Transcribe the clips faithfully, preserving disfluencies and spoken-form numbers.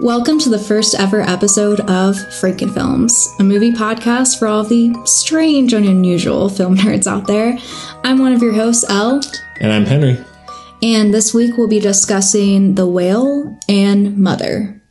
Welcome to the first ever episode of FrankenFilms, a movie podcast for all of the strange and unusual film nerds out there. I'm one of your hosts, Elle. And I'm Henry. And this week we'll be discussing The Whale and Mother.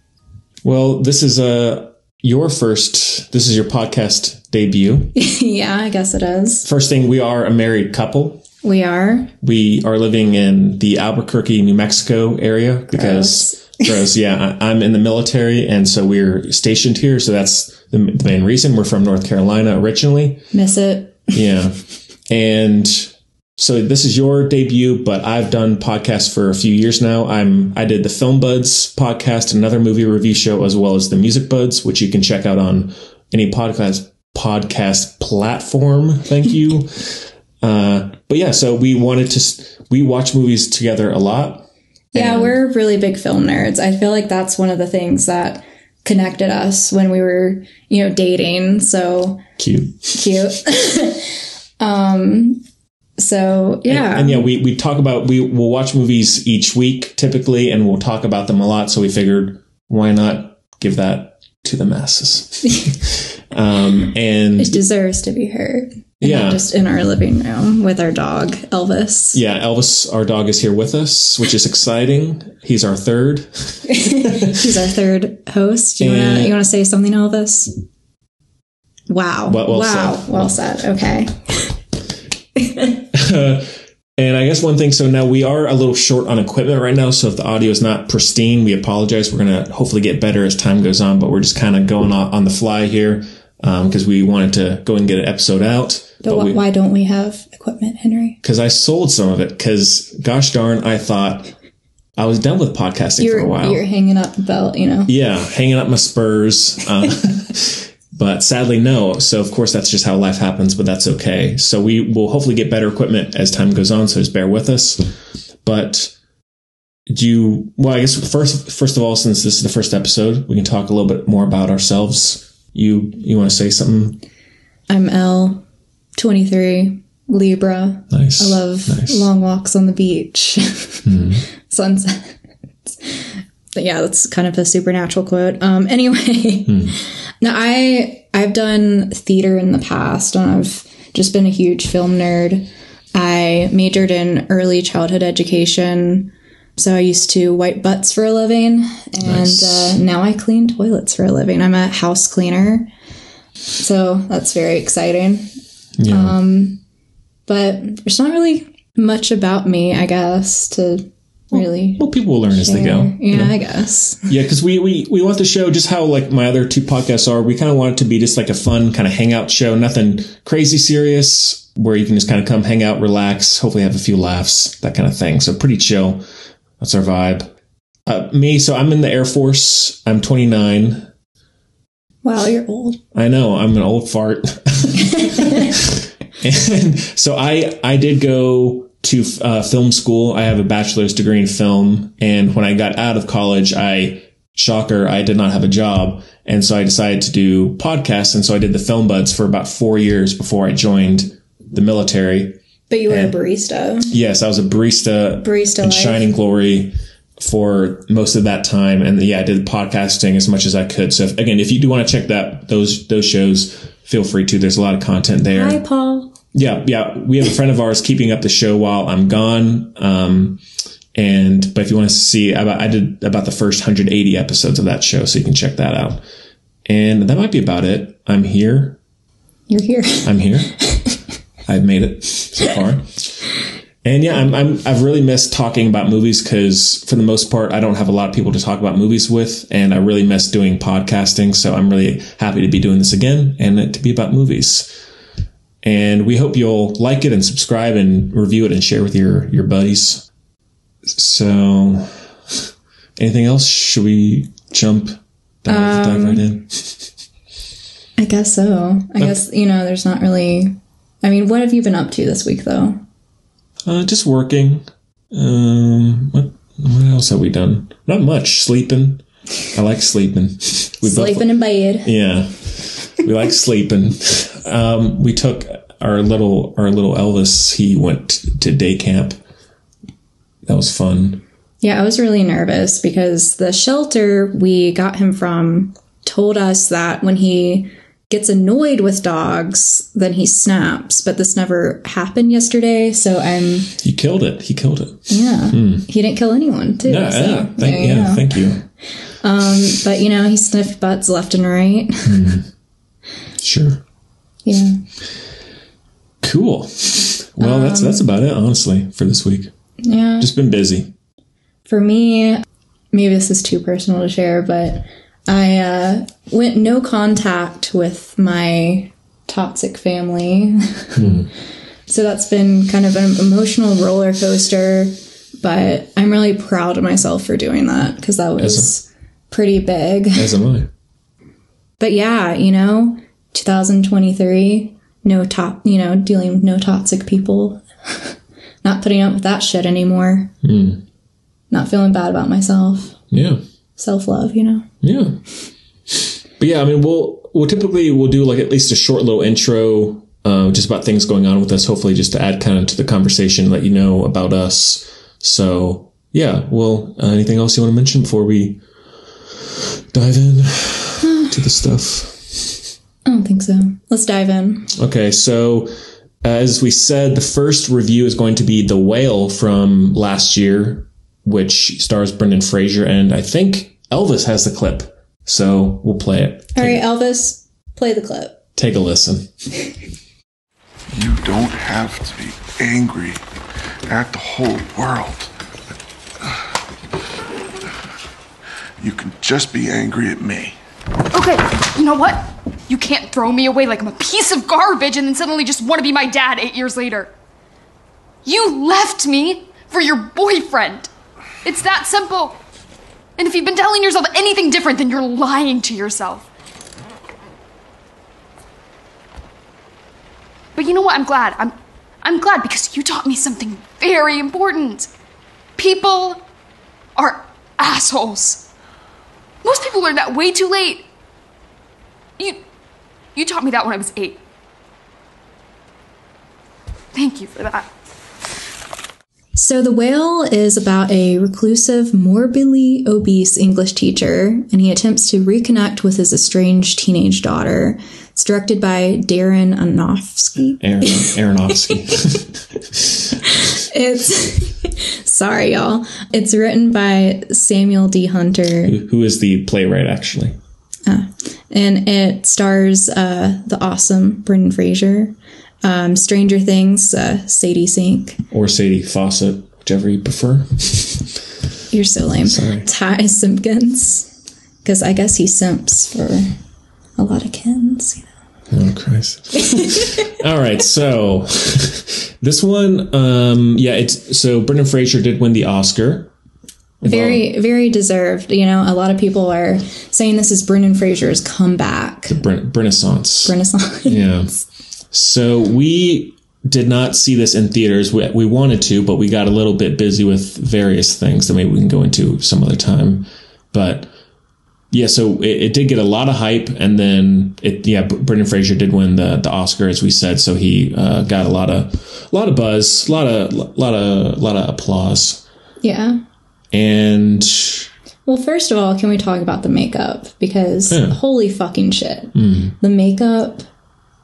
Well, this is uh, your first, this is your podcast debut. Yeah, I guess it is. First thing, we are a married couple. We are. We are living in the Albuquerque, New Mexico area. Gross. because... Gross, yeah. I'm in the military, and so we're stationed here, so that's the main reason. We're from North Carolina originally. Miss it. Yeah. And so this is your debut, but I've done podcasts for a few years now. I'm I did the Film Buds podcast, another movie review show, as well as the Music Buds, which you can check out on any podcast podcast platform. Thank you. uh, but yeah, so we wanted to we watch movies together a lot. Yeah, we're really big film nerds. I feel like that's one of the things that connected us when we were, you know, dating. So cute, cute. um, so yeah, and, and yeah, we we talk about we we'll watch movies each week typically, and we'll talk about them a lot. So we figured, why not give that to the masses? um, and it deserves to be heard. Yeah, just in our living room with our dog, Elvis. Yeah, Elvis, our dog, is here with us, which is exciting. He's our third. He's our third host. You want to you want to say something, Elvis? Wow. Well, well wow. Said. Well, well said. Okay. uh, and I guess one thing. So now we are a little short on equipment right now. So if the audio is not pristine, we apologize. We're going to hopefully get better as time goes on, but we're just kind of going on, on the fly here. Because um, we wanted to go and get an episode out. But, but wh- we, why don't we have equipment, Henry? Because I sold some of it. Because, gosh darn, I thought I was done with podcasting you're, for a while. You're hanging up the belt, you know. Yeah, hanging up my spurs. Uh, but sadly, no. So, of course, that's just how life happens, but that's okay. So we will hopefully get better equipment as time goes on, so just bear with us. But do you... Well, I guess first, first of all, since this is the first episode, we can talk a little bit more about ourselves. You you want to say something? I'm Elle, twenty-three, Libra. Nice. I love nice. long walks on the beach, mm-hmm. sunsets. But yeah, that's kind of a Supernatural quote. Um, anyway, mm. now I I've done theater in the past, and I've just been a huge film nerd. I majored in early childhood education. So I used to wipe butts for a living, and nice. uh, now I clean toilets for a living. I'm a house cleaner, so that's very exciting. Yeah. Um, but there's not really much about me, I guess, to well, really... Well, people will learn share. as they go. Yeah, you know? I guess. Yeah, because we, we, we want the show, just how like my other two podcasts are, we kind of want it to be just like a fun kind of hangout show, nothing crazy serious, where you can just kind of come hang out, relax, hopefully have a few laughs, that kind of thing. So pretty chill. That's our vibe. Uh, me, so I'm in the Air Force. I'm twenty-nine. Wow, you're old. I know. I'm an old fart. And so I, I did go to uh, film school. I have a bachelor's degree in film. And when I got out of college, I, shocker, I did not have a job. And so I decided to do podcasts. And so I did the Film Buds for about four years before I joined the military. But you were and, a barista. Yes, I was a barista, barista in life. Shining glory for most of that time. And yeah, I did podcasting as much as I could. So if, again, if you do want to check that those those shows, feel free to. There's a lot of content there. Hi, Paul. Yeah, yeah. We have a friend of ours keeping up the show while I'm gone. Um, and but if you want to see, about, I did about the first one hundred eighty episodes of that show, so you can check that out. And that might be about it. I'm here. You're here. I'm here. I've made it so far. And yeah, I'm, I'm, I've really missed talking about movies because for the most part, I don't have a lot of people to talk about movies with. And I really miss doing podcasting. So I'm really happy to be doing this again and to be about movies. And we hope you'll like it and subscribe and review it and share with your, your buddies. So anything else? Should we jump, dive, um, dive right in? I guess so. I uh, guess, you know, there's not really... I mean, what have you been up to this week, though? Uh, just working. Um, what, what else have we done? Not much. Sleeping. I like sleeping. We sleeping both, in bed. Yeah. We like sleeping. Um, we took our little our little Elvis. He went to day camp. That was fun. Yeah, I was really nervous because the shelter we got him from told us that when he gets annoyed with dogs, then he snaps. But this never happened yesterday, so I'm... He killed it. He killed it. Yeah. Hmm. He didn't kill anyone, too. No, so yeah, thank, you yeah, thank you. Um, but, you know, he sniffed butts left and right. Mm. Sure. Yeah. Cool. Well, um, that's that's about it, honestly, for this week. Yeah. Just been busy. For me, maybe this is too personal to share, but I uh, went no contact with my toxic family. Mm. So that's been kind of an emotional roller coaster, but I'm really proud of myself for doing that because that was a, pretty big. As am I. But yeah, you know, two thousand twenty-three, no top, you know, dealing with no toxic people, not putting up with that shit anymore, mm. not feeling bad about myself. Yeah. Self-love, you know? Yeah. But yeah, I mean, we'll, we'll typically, we'll do like at least a short little intro, uh, just about things going on with us, hopefully just to add kind of to the conversation, let you know about us. So yeah, well, uh, anything else you want to mention before we dive in to the stuff? I don't think so. Let's dive in. Okay, so as we said, the first review is going to be The Whale from last year, which stars Brendan Fraser, and I think Elvis has the clip. So we'll play it. All right, Elvis, play the clip. Take a listen. You don't have to be angry at the whole world. You can just be angry at me. Okay, you know what? You can't throw me away like I'm a piece of garbage and then suddenly just want to be my dad eight years later. You left me for your boyfriend. It's that simple. And if you've been telling yourself anything different, then you're lying to yourself. But you know what? I'm glad. I'm, I'm glad because you taught me something very important. People are assholes. Most people learn that way too late. You, you taught me that when I was eight. Thank you for that. So The Whale is about a reclusive, morbidly obese English teacher, and he attempts to reconnect with his estranged teenage daughter. It's directed by Darren Aronofsky. Aaron, Aronofsky. It's, sorry, y'all. It's written by Samuel D. Hunter. Who, who is the playwright, actually. Ah. And it stars uh, the awesome Brendan Fraser. Um, Stranger Things, uh, Sadie Sink. Or Sadie Fawcett, whichever you prefer. You're so lame. Sorry. Ty Simpkins. Because I guess he simps for a lot of kins, you know. Oh, Christ. All right, so this one, um, yeah, it's so Brendan Fraser did win the Oscar. Very, very deserved. You know, a lot of people are saying this is Brendan Fraser's comeback. The Bren- Renaissance. Renaissance. Yeah. So we did not see this in theaters. We, we wanted to, but we got a little bit busy with various things that maybe we can go into some other time. But yeah, so it, it did get a lot of hype. And then, it, yeah, Brendan Fraser did win the, the Oscar, as we said. So he uh, got a lot of a lot of buzz, a lot of, lot of, lot of applause. Yeah. And... Well, first of all, can we talk about the makeup? Because yeah. Holy fucking shit. Mm. The makeup...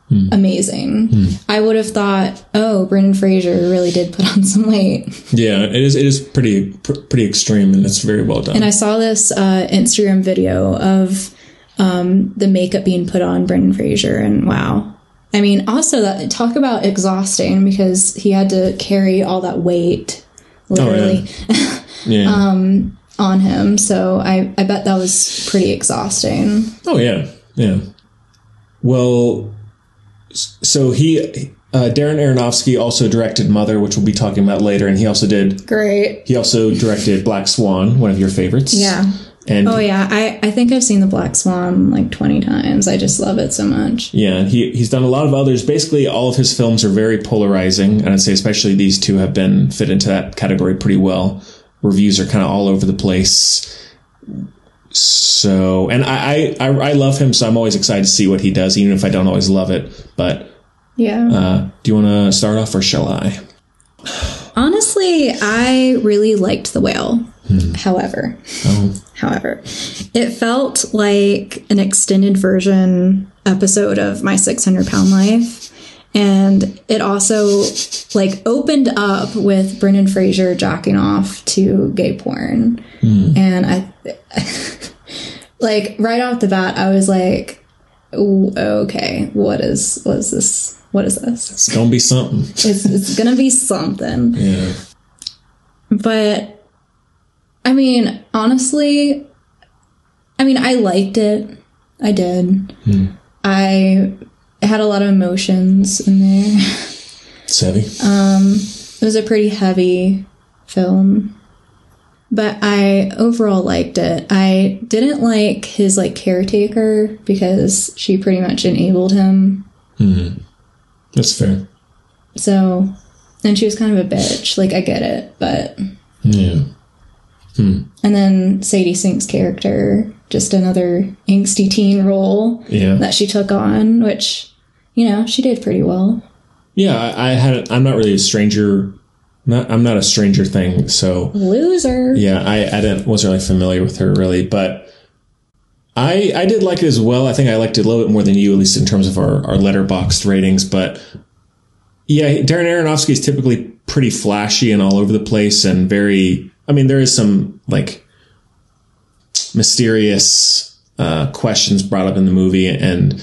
Mm. Amazing. Mm. I would have thought, oh, Brendan Fraser really did put on some weight. Yeah, it is. It is pretty, pr- pretty extreme, and it's very well done. And I saw this uh, Instagram video of um, the makeup being put on Brendan Fraser, and wow. I mean, also that talk about exhausting because he had to carry all that weight, literally, oh, yeah. Yeah. um, on him. So I, I bet that was pretty exhausting. Oh yeah, yeah. Well. So he, uh, Darren Aronofsky also directed Mother, which we'll be talking about later. And he also did. Great. He also directed Black Swan, one of your favorites. Yeah. And oh, yeah. I, I think I've seen the Black Swan like twenty times. I just love it so much. Yeah. He He's done a lot of others. Basically, all of his films are very polarizing. And I'd say especially these two have been fit into that category pretty well. Reviews are kind of all over the place. So, and I, I, I love him. So I'm always excited to see what he does, even if I don't always love it. But yeah. Uh, do you want to start off or shall I? Honestly, I really liked The Whale. However, oh. however, it felt like an extended version episode of My six hundred pound Life. And it also like opened up with Brendan Fraser jacking off to gay porn. Mm. And I like right off the bat, I was like, OK, what is what is this? What is this? It's going to be something. It's, it's going to be something. Yeah. But. I mean, honestly, I mean, I liked it. I did. Hmm. I had a lot of emotions in there. It's heavy. Um, it was a pretty heavy film. But I overall liked it. I didn't like his, like, caretaker because she pretty much enabled him. Hmm. That's fair. So, and she was kind of a bitch. Like, I get it, but... Yeah. Hmm. And then Sadie Sink's character, just another angsty teen role yeah. that she took on, which, you know, she did pretty well. Yeah, I, I had. I'm not really a stranger. Not, I'm not a Stranger Thing, so loser. Yeah, I, I didn't wasn't really familiar with her really, but I I did like it as well. I think I liked it a little bit more than you, at least in terms of our our Letterboxd ratings. But yeah, Darren Aronofsky is typically pretty flashy and all over the place and very. I mean, there is some, like, mysterious uh, questions brought up in the movie, and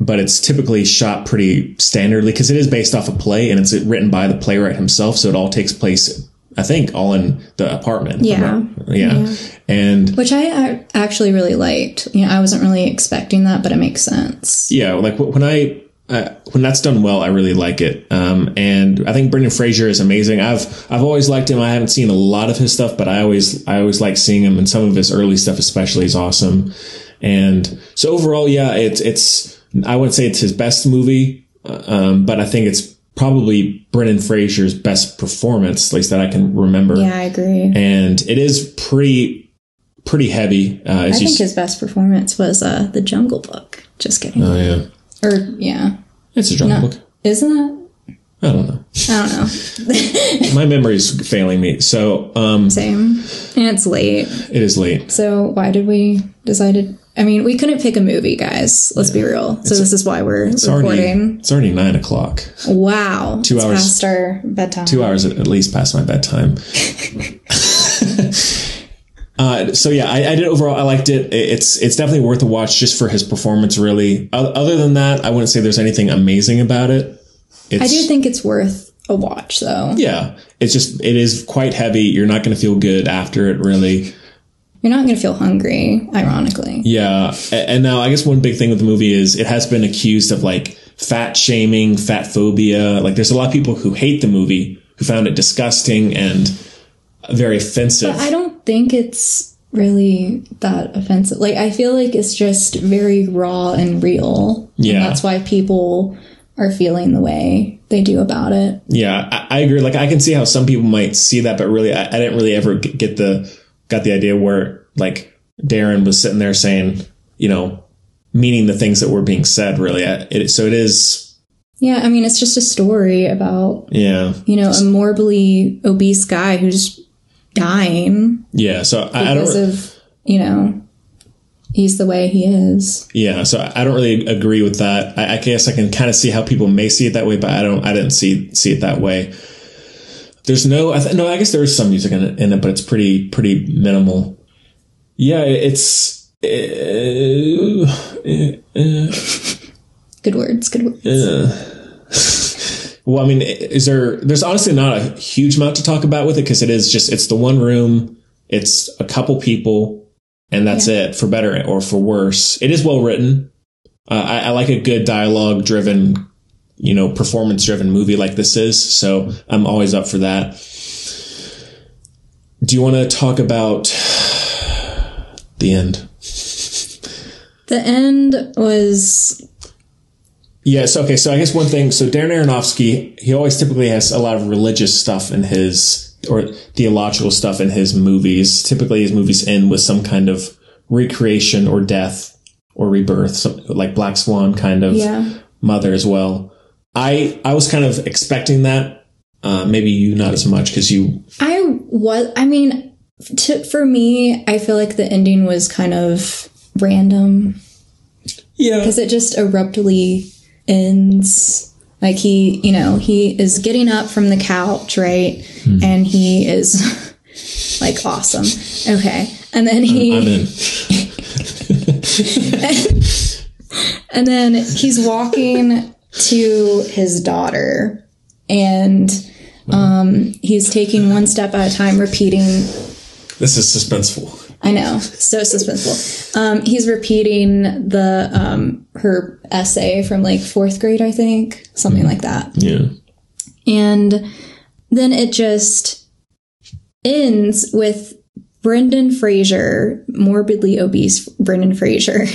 but it's typically shot pretty standardly because it is based off a play, and it's written by the playwright himself, so it all takes place, I think, all in the apartment. Yeah. Yeah. yeah. and Which I actually really liked. You know, I wasn't really expecting that, but it makes sense. Yeah, like, when I... Uh, when that's done well, I really like it. Um, and I think Brendan Fraser is amazing. I've I've always liked him. I haven't seen a lot of his stuff, but I always I always like seeing him. And some of his early stuff especially is awesome. And so overall, yeah, it's it's I wouldn't say it's his best movie, um, but I think it's probably Brendan Fraser's best performance, at least that I can remember. Yeah, I agree. And it is pretty pretty heavy. Uh, I think s- his best performance was uh, The Jungle Book. Just kidding. Oh yeah. Or, yeah. It's a drama no, book. Isn't it? I don't know. I don't know. My memory's failing me. So, um... Same. And it's late. It is late. So, why did we decide to... I mean, we couldn't pick a movie, guys. Let's yeah. be real. So, it's, this is why we're it's recording. Already, it's already nine o'clock. Wow. Two it's hours... past our bedtime. Two hours at least past my bedtime. Uh, so yeah, I, I did overall. I liked it. It's it's definitely worth a watch just for his performance. Really, other than that, I wouldn't say there's anything amazing about it. It's, I do think it's worth a watch, though. Yeah, it's just it is quite heavy. You're not going to feel good after it, really. You're not going to feel hungry, ironically. Yeah, and now I guess one big thing with the movie is it has been accused of like fat shaming, fat phobia. Like there's a lot of people who hate the movie who found it disgusting and very offensive. But I don't. think it's really that offensive. Like I feel like it's just very raw and real. Yeah, and that's why people are feeling the way they do about it. Yeah, I, I agree. Like I can see how some people might see that, but really, I, I didn't really ever get the got the idea where like Darren was sitting there saying, you know, meaning the things that were being said. Really, I, it, so it is. Yeah, I mean, it's just a story about yeah, you know, a morbidly obese guy who's dying. Yeah, so I, I don't of, you know, he's the way he is. Yeah, so I don't really agree with that. I, I guess I can kind of see how people may see it that way, but I don't. I didn't see see it that way. There's no, I th- no. I guess there is some music in it, in it, but it's pretty pretty minimal. Yeah, it's uh, uh, uh, good words. Good words. Uh. Well, I mean, is there, there's honestly not a huge amount to talk about with it because it is just, it's the one room, it's a couple people, and that's yeah. it, for better or for worse. It is well written. Uh, I, I like a good dialogue driven, you know, performance driven movie like this is. So I'm always up for that. Do you want to talk about the end? The end was... Yes. Okay. So I guess one thing. So Darren Aronofsky, he always typically has a lot of religious stuff in his, or theological stuff in his movies. Typically his movies end with some kind of recreation or death or rebirth, some, like Black Swan kind of, yeah. Mother as well. I, I was kind of expecting that. Uh, maybe you not as much because you... I was, I mean, to, for me, I feel like the ending was kind of random. Yeah. Because it just abruptly ends. Like he, you know, he is getting up from the couch, right? Mm. And he is like, awesome. Okay. And then he... I'm, I'm in. and, and then he's walking to his daughter. And um, he's taking one step at a time, repeating... This is suspenseful. I know. So suspenseful. Um, he's repeating the um, her essay from like fourth grade, I think. Something mm. like that. Yeah. And then it just ends with Brendan Fraser, morbidly obese Brendan Fraser,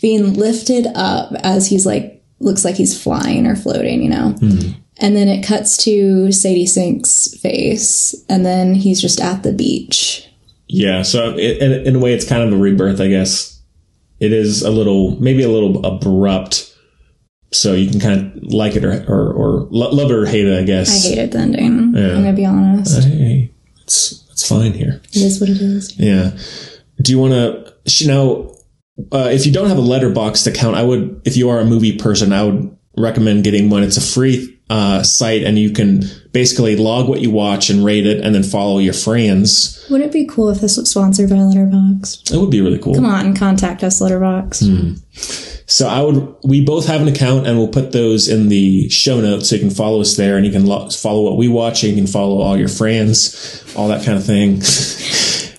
being lifted up as he's like, looks like he's flying or floating, you know. Mm. And then it cuts to Sadie Sink's face. And then he's just at the beach. Yeah, so it, in, in a way, it's kind of a rebirth, I guess. It is a little, maybe a little abrupt. So you can kind of like it or or, or love it or hate it, I guess. I hated the ending. Yeah. I'm going to be honest. Hey, it's, it's fine here. It is what it is. Yeah. Do you want to, you know, uh, if you don't have a Letterboxd account, I would, if you are a movie person, I would recommend getting one. It's a free uh, site and you can basically log what you watch and rate it and then follow your friends. Wouldn't it be cool if this was sponsored by Letterboxd? It would be really cool. Come on, contact us, Letterboxd. Mm. So I would, we both have an account and we'll put those in the show notes so you can follow us there and you can lo- follow what we watch and you can follow all your friends, all that kind of thing.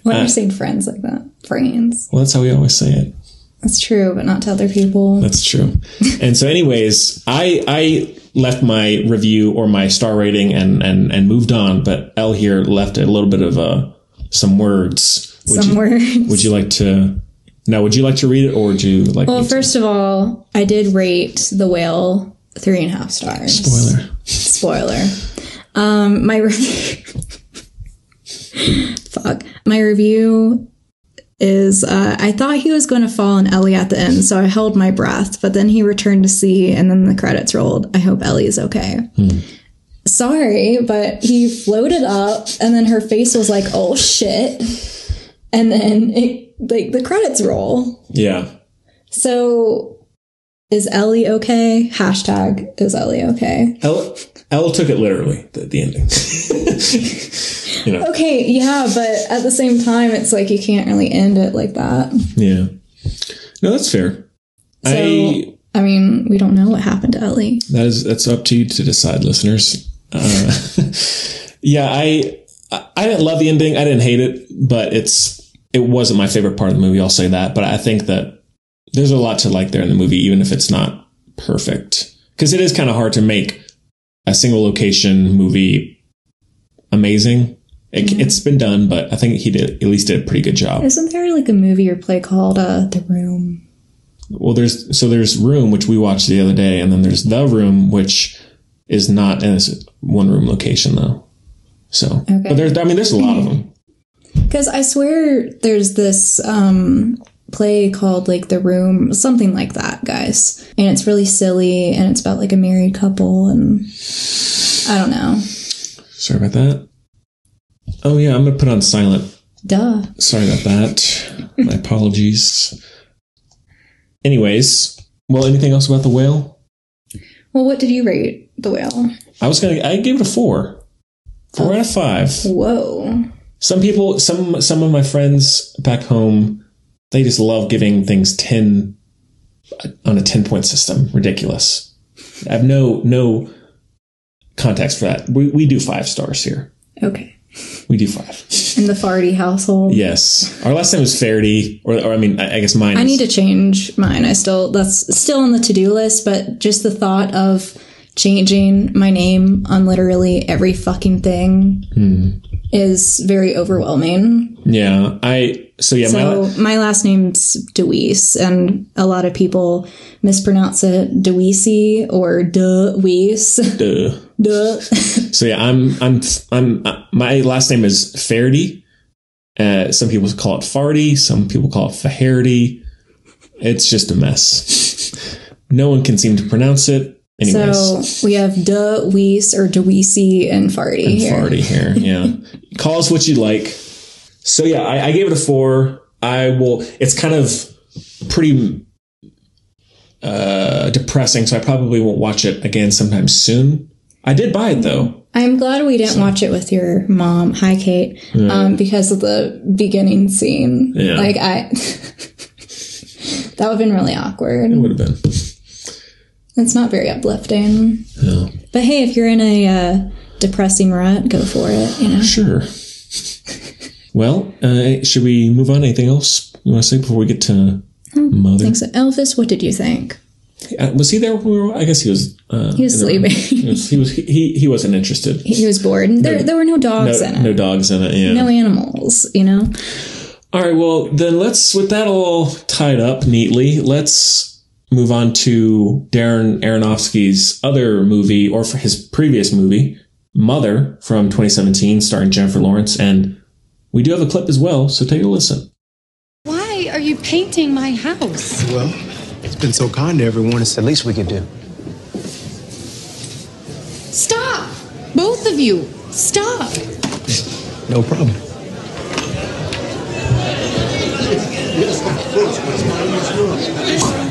Why are you saying friends like that? Friends. Well, that's how we always say it. That's true, but not to other people. That's true. And so anyways, I I left my review or my star rating and, and, and moved on. But Elle here left a little bit of uh, some words. Would some you, words. Would you like to... Now, would you like to read it or would you like... Well, first to? of all, I did rate The Whale three and a half stars. Spoiler. Spoiler. Um, my review... Fuck. My review... is uh, I thought he was going to fall on Ellie at the end, so I held my breath, but then he returned to sea, and then the credits rolled. I hope Ellie is okay. Hmm. Sorry, but he floated up, and then her face was like, oh, shit. And then it, like, the credits roll. Yeah. So, is Ellie okay? Hashtag, is Ellie okay? Elle, Elle took it literally, the, the ending. You know. Okay, yeah, but at the same time, it's like you can't really end it like that. Yeah. No, that's fair. So, I, I mean, we don't know what happened to Ellie. That is, that's up to you to decide, listeners. Uh, yeah, I I didn't love the ending. I didn't hate it, but it's it wasn't my favorite part of the movie. I'll say that. But I think that there's a lot to like there in the movie, even if it's not perfect. Because it is kind of hard to make a single location movie amazing. It, mm-hmm. It's been done, but I think he did at least did a pretty good job. Isn't there like a movie or play called uh, The Room? Well, there's so there's Room, which we watched the other day, and then there's The Room, which is not in this one room location though. So, okay. But there's I mean there's a lot of them. Because I swear there's this um, play called like The Room, something like that, guys, and it's really silly and it's about like a married couple and I don't know. Sorry about that. Oh, yeah, I'm going to put on silent. Duh. Sorry about that. My apologies. Anyways, well, anything else about The Whale? Well, what did you rate The Whale? I was going to, I gave it a four. Four oh. out of five. Whoa. Some people, some some of my friends back home, they just love giving things ten on a ten-point system. Ridiculous. I have no, no context for that. We, we do five stars here. Okay. We do five. In the Farty household. Yes. Our last name was Farty, or, or I mean, I, I guess mine is... I need to change mine. I still, that's still on the to-do list, but just the thought of changing my name on literally every fucking thing hmm. is very overwhelming. Yeah. I, so yeah. So my, la- my last name's Deweese, and a lot of people mispronounce it Deweese or Deweese. Duh. Duh. So yeah, I'm, I'm, I'm, uh, my last name is Faherty. Uh, some people call it Farty. Some people call it Faherty. It's just a mess. No one can seem to pronounce it. Anyways. So we have Deweese or Deweese and Farty and here. Farty here, yeah. Call us what you like. So yeah, I, I gave it a four. I will, it's kind of pretty uh, depressing, so I probably won't watch it again sometime soon. I did buy it, though. I'm glad we didn't so. watch it with your mom. Hi, Kate. Yeah. Um, because of the beginning scene. Yeah. Like, I... that would have been really awkward. It would have been. It's not very uplifting. No. But hey, if you're in a uh, depressing rut, go for it, you know? Sure. Well, uh, should we move on? Anything else you want to say before we get to oh, Mother? I think so. Elvis, what did you think? Uh, was he there? When we were, I guess he was. Uh, he was sleeping. He was. He, was he, he wasn't interested. He was bored. And there, no, there were no dogs no, in it. No dogs in it. Yeah. No animals. You know. All right. Well, then let's. With that all tied up neatly, let's move on to Darren Aronofsky's other movie, or for his previous movie, Mother, from twenty seventeen, starring Jennifer Lawrence, and we do have a clip as well. So take a listen. Why are you painting my house? Well. It's been so kind to everyone. It's the least we could do. Stop! Both of you! Stop! No problem.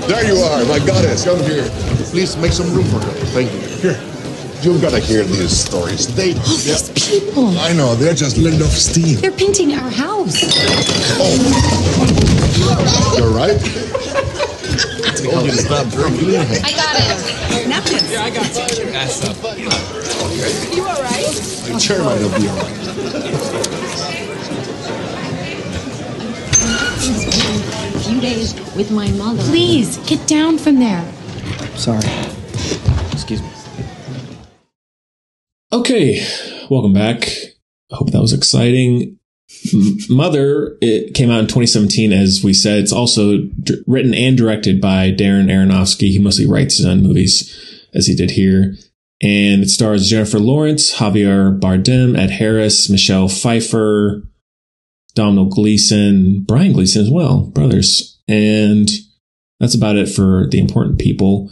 There you are, my goddess. Come here. Please make some room for her. Thank you. Here. You've got to hear these stories. They. All oh, these people. I know. They're just letting off steam. They're painting our house. Oh. You're right. Oh, stop drinking. I got it. Napkins. Yeah, I got it. Your ass up. Okay. You all right? My chair might not be all right. A few days with my mother. Please get down from there. Sorry. Excuse me. Okay, welcome back. I hope that was exciting. Mother, it came out in twenty seventeen, as we said. It's also d- written and directed by Darren Aronofsky. He mostly writes his own movies, as he did here. And it stars Jennifer Lawrence, Javier Bardem, Ed Harris, Michelle Pfeiffer, Domhnall Gleeson, Brian Gleeson as well, brothers. And that's about it for the important people.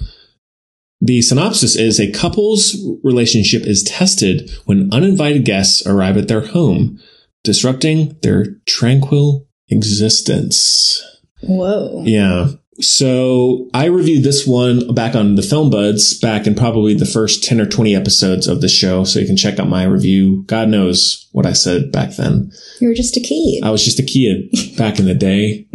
The synopsis is: a couple's relationship is tested when uninvited guests arrive at their home, disrupting their tranquil existence. Whoa. Yeah. So I reviewed this one back on the Film Buds, back in probably the first ten or twenty episodes of the show. So you can check out my review. God knows what I said back then. You were just a kid. I was just a kid back in the day.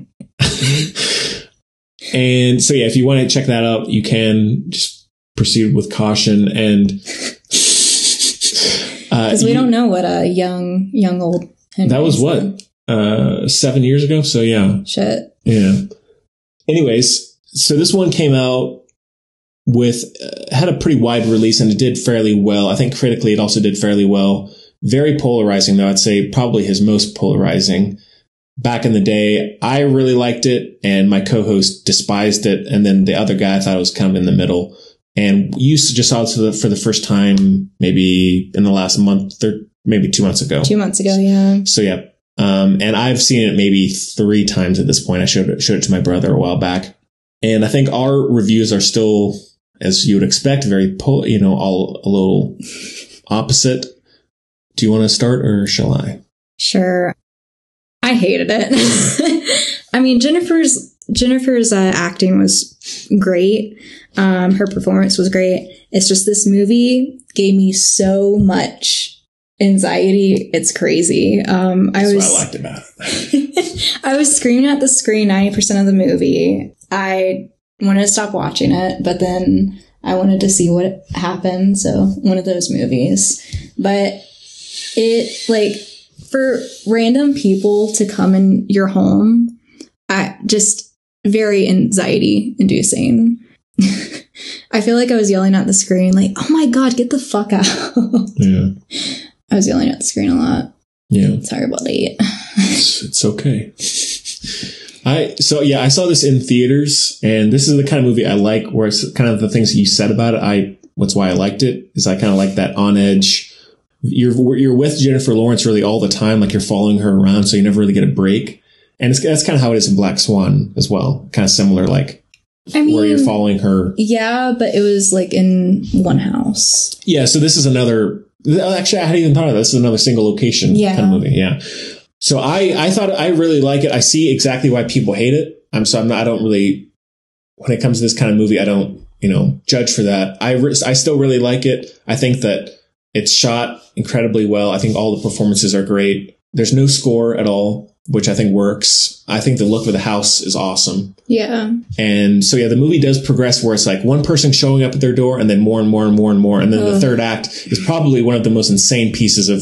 And so, yeah, if you want to check that out, you can. Just proceed with caution and... Because uh, we you, don't know what a young, young old Henry that was what uh, seven years ago. So yeah, shit. Yeah. Anyways, so this one came out with uh, had a pretty wide release, and it did fairly well. I think critically, it also did fairly well. Very polarizing, though. I'd say probably his most polarizing. Back in the day, I really liked it, and my co-host despised it, and then the other guy I thought it was kind of in the middle. And you just saw it for the first time, maybe in the last month, or maybe two months ago. Two months ago, yeah. So, yeah. Um, and I've seen it maybe three times at this point. I showed it, showed it to my brother a while back. And I think our reviews are still, as you would expect, very, po- you know, all a little opposite. Do you want to start, or shall I? Sure. I hated it. I mean, Jennifer's... Jennifer's uh, acting was great. Um, her performance was great. It's just this movie gave me so much anxiety. It's crazy. Um, I That's was, what I liked about it. I was screaming at the screen ninety percent of the movie. I wanted to stop watching it, but then I wanted to see what happened. So one of those movies. But it, like, for random people to come in your home, I just very anxiety inducing. I feel like I was yelling at the screen, like, oh my God, get the fuck out. Yeah. I was yelling at the screen a lot. Yeah. Sorry about that. it's, it's okay. I, so yeah, I saw this in theaters, and this is the kind of movie I like, where it's kind of the things that you said about it. I, what's why I liked it is I kind of like that on edge. You're, you're with Jennifer Lawrence really all the time. Like, you're following her around, so you never really get a break. And it's, that's kind of how it is in Black Swan as well. Kind of similar, like, I mean, where you're following her. Yeah, but it was like in one house. Yeah, so this is another... Actually, I hadn't even thought of this. This is another single location yeah. kind of movie. Yeah. So I, I thought I really like it. I see exactly why people hate it. I'm so I'm not, I don't really... When it comes to this kind of movie, I don't, you know, judge for that. I, re- I still really like it. I think that it's shot incredibly well. I think all the performances are great. There's no score at all, which I think works. I think the look of the house is awesome. Yeah. And so, yeah, the movie does progress where it's like one person showing up at their door, and then more and more and more and more. And then Ugh. the third act is probably one of the most insane pieces of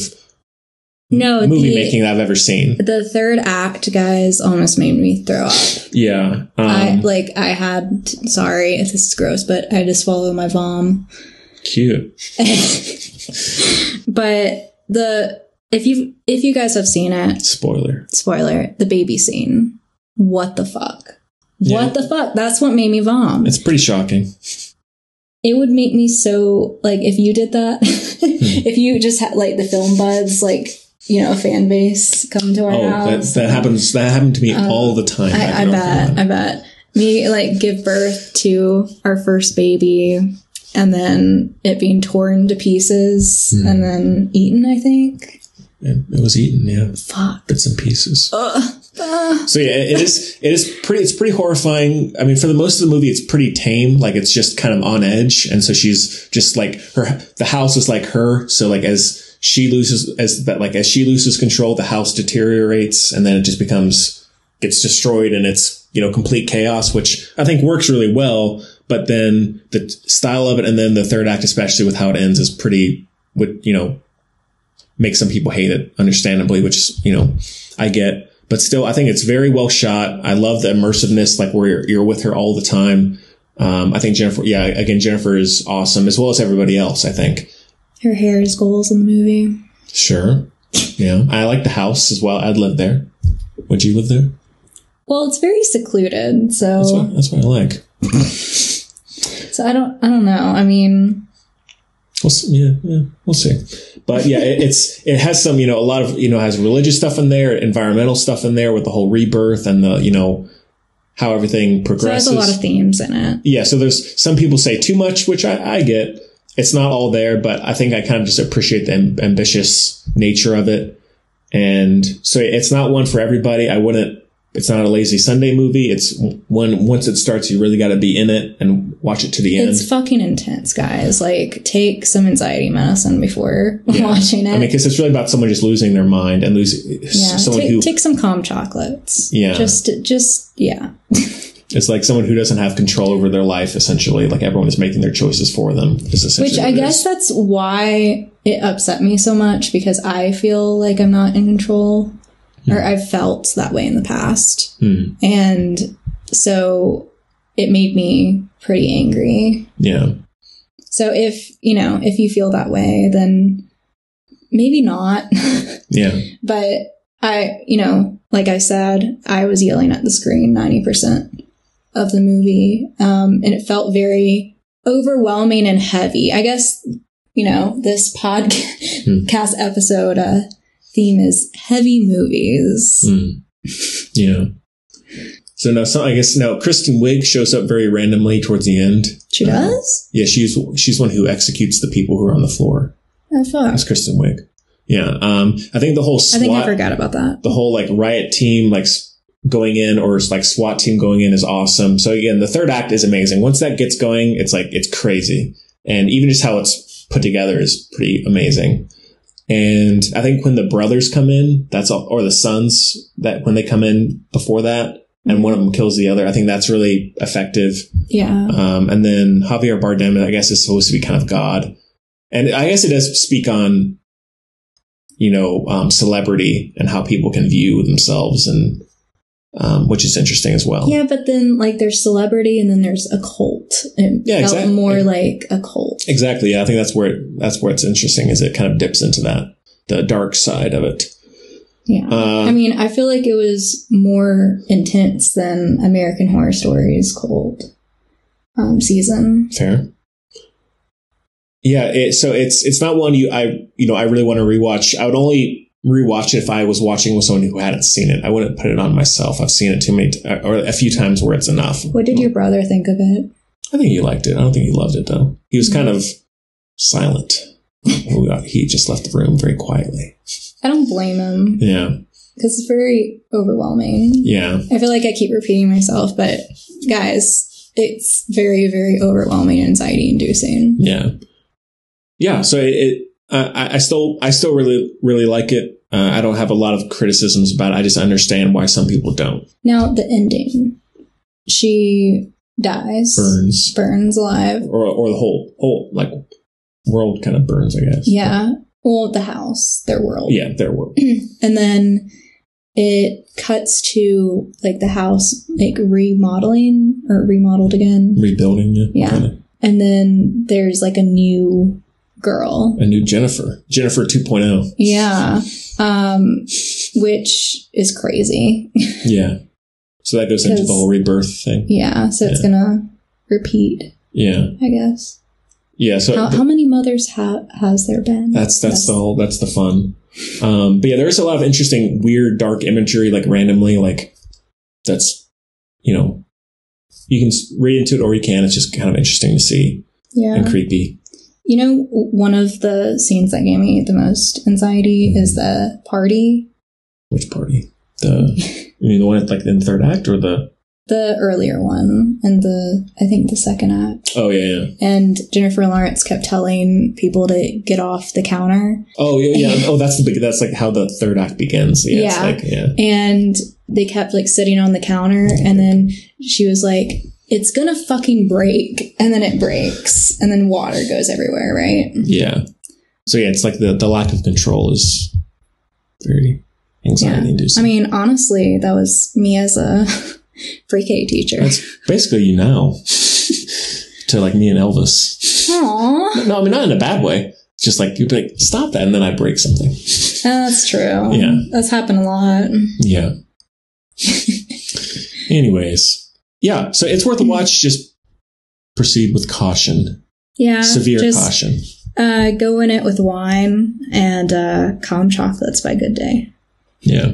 no movie the, making that I've ever seen. The third act, guys, almost made me throw up. yeah. Um, I Like, I had, sorry if this is gross, but I had to swallow my vom. Cute. But the... If you if you guys have seen it, spoiler, spoiler, the baby scene. What the fuck? Yeah. What the fuck? That's what made me vom. It's pretty shocking. It would make me so, like, if you did that, if you just had, like, the Film Buds, like, you know, fan base come to our oh, house. That, that happens. That happened to me uh, all the time. I, I bet. I bet. Me, like, give birth to our first baby, and then it being torn to pieces, mm. and then eaten, I think. And it was eaten, yeah. Fuck. Bits and pieces. Uh, uh. So yeah, it is. It is pretty. It's pretty horrifying. I mean, for the most of the movie, it's pretty tame. Like, it's just kind of on edge, and so she's just like her. The house is like her. So like as she loses as that like as she loses control, the house deteriorates, and then it just becomes gets destroyed, and it's you know complete chaos, which I think works really well. But then the style of it, and then the third act, especially with how it ends, is pretty. With you know. Make some people hate it, understandably, which, you know, I get. But still, I think it's very well shot. I love the immersiveness, like where you're, you're with her all the time. Um, I think Jennifer, yeah, again, Jennifer is awesome, as well as everybody else, I think. Her hair is goals in the movie. Sure. Yeah. I like the house as well. I'd live there. Would you live there? Well, it's very secluded, so. That's what, that's what I like. So I don't, I don't know. I mean... We'll see. Yeah, yeah, we'll see. But yeah, it, it's it has some, you know, a lot of, you know, has religious stuff in there, environmental stuff in there with the whole rebirth and the, you know, how everything progresses. So there's a lot of themes in it. Yeah. So there's some people say too much, which I, I get. It's not all there, but I think I kind of just appreciate the amb- ambitious nature of it. And so it's not one for everybody. I wouldn't. It's not a lazy Sunday movie. It's one once it starts, you really got to be in it and watch it to the end. It's fucking intense, guys. Like, take some anxiety medicine before yeah. watching it. I mean, because it's really about someone just losing their mind and losing yeah. someone take, who take some calm chocolates. Yeah, just just yeah. It's like someone who doesn't have control over their life, essentially. Like, everyone is making their choices for them. Is essentially Which I guess is. That's why it upset me so much, because I feel like I'm not in control. Or I've felt that way in the past. Mm. And so it made me pretty angry. Yeah. So if, you know, if you feel that way, then maybe not. Yeah. But I, you know, like I said, I was yelling at the screen ninety percent of the movie. Um, and it felt very overwhelming and heavy. I guess, you know, this podcast mm. episode, uh, theme is heavy movies. Mm. Yeah. So now, so I guess now Kristen Wiig shows up very randomly towards the end. She does? Uh, yeah, she's she's one who executes the people who are on the floor. Oh fuck. That's Kristen Wiig. Yeah. Um. I think the whole SWAT, I think I forgot about that. The whole like riot team like going in or like SWAT team going in is awesome. So again, the third act is amazing. Once that gets going, it's like it's crazy, and even just how it's put together is pretty amazing. And I think when the brothers come in, that's all, or the sons, that when they come in before that and one of them kills the other, I think that's really effective. Yeah. Um, and then Javier Bardem, I guess, is supposed to be kind of God. And I guess it does speak on you know, um, celebrity and how people can view themselves, and um, which is interesting as well. Yeah, but then like there's celebrity and then there's a cult, and yeah, exactly. More like a cult. Exactly. Yeah, I think that's where it, that's where it's interesting, is it kind of dips into that, the dark side of it. Yeah. Uh, I mean, I feel like it was more intense than American Horror Story's cult um, season. Fair. Yeah. It, so it's it's not one you I you know I really want to rewatch. I would only rewatch it if I was watching with someone who hadn't seen it. I wouldn't put it on myself. I've seen it too many t- or a few times where it's enough. What did your brother think of it? I think he liked it. I don't think he loved it though. He was mm-hmm. kind of silent. He just left the room very quietly. I don't blame him. Yeah. Because it's very overwhelming. Yeah. I feel like I keep repeating myself, but guys, it's very, very overwhelming and anxiety inducing. Yeah. Yeah. So it, it uh, I, I still, I still really, really like it. Uh, I don't have a lot of criticisms about it. I just understand why some people don't. Now the ending, she dies, burns, burns alive, or or the whole, whole like world kind of burns, I guess. Yeah. But. Well, the house, their world. Yeah, their world. And then it cuts to like the house, like remodeling or remodeled again. Rebuilding, yeah. Yeah. Kinda. And then there's like a new girl. A new Jennifer. Jennifer two point oh. Yeah. Um, which is crazy. Yeah. So that goes into the whole rebirth thing. Yeah. So yeah. It's going to repeat. Yeah. I guess. Yeah. So how, how many mothers ha- has there been? That's that's yes. the whole, that's the fun. Um, but yeah, there's a lot of interesting, weird, dark imagery, like randomly, like that's, you know, you can read into it or you can. It's just kind of interesting to see. Yeah. And creepy. You know, one of the scenes that gave me the most anxiety mm-hmm. is the party. Which party? The you mean the one like in the third act or the. The earlier one, and the, I think the second act. Oh, yeah, yeah. And Jennifer Lawrence kept telling people to get off the counter. Oh, yeah, yeah. oh, that's the big, that's like how the third act begins. Yeah. yeah. It's like, yeah. And they kept like sitting on the counter, and then she was like, it's gonna fucking break. And then it breaks, and then water goes everywhere, right? Yeah. So, yeah, it's like the, the lack of control is very anxiety yeah. inducing. I mean, honestly, that was me as a. Pre-K teacher. That's basically you now. To like me and Elvis. Aww. No, I mean, not in a bad way. Just like, you'd be like, stop that, and then I break something. Oh, that's true. Yeah. That's happened a lot. Yeah. Anyways. Yeah, so it's worth a watch. Just proceed with caution. Yeah. Severe just, caution. Uh, go in it with wine and uh, calm chocolates by Good Day. Yeah.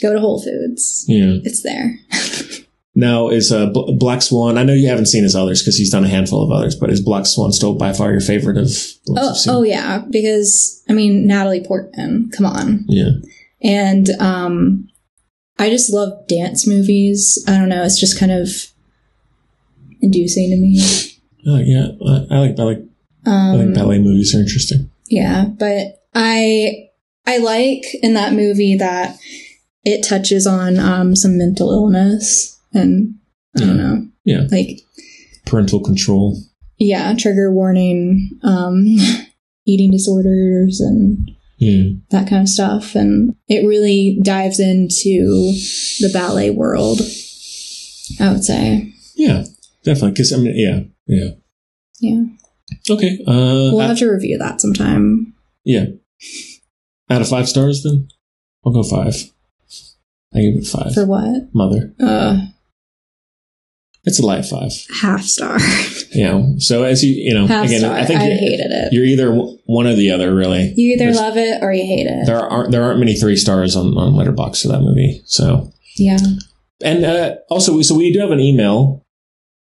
Go to Whole Foods. Yeah. It's there. Now, is uh, B- Black Swan... I know you haven't seen his others because he's done a handful of others, but is Black Swan still by far your favorite of... Oh, oh, yeah. Because, I mean, Natalie Portman. Come on. Yeah. And um, I just love dance movies. I don't know. It's just kind of inducing to me. Oh, yeah. I, I like ballet. Um, I think ballet movies are interesting. Yeah. But I I like in that movie that... It touches on um, some mental illness and, I don't yeah. know. Yeah. Like... Parental control. Yeah. Trigger warning. Um, eating disorders and yeah. that kind of stuff. And it really dives into the ballet world, I would say. Yeah. Definitely. Because, I mean, yeah. Yeah. Yeah. Okay. Uh, we'll have to review that sometime. Yeah. Out of five stars, then? I'll go five. I give it five. For what? Mother. Uh, it's a light five. Half star. You know, so as you, you know, half again, star. I think I hated it. You're either one or the other, really. You either There's, love it or you hate it. There aren't there aren't many three stars on, on Letterboxd for that movie. So yeah. And uh, also, so we do have an email.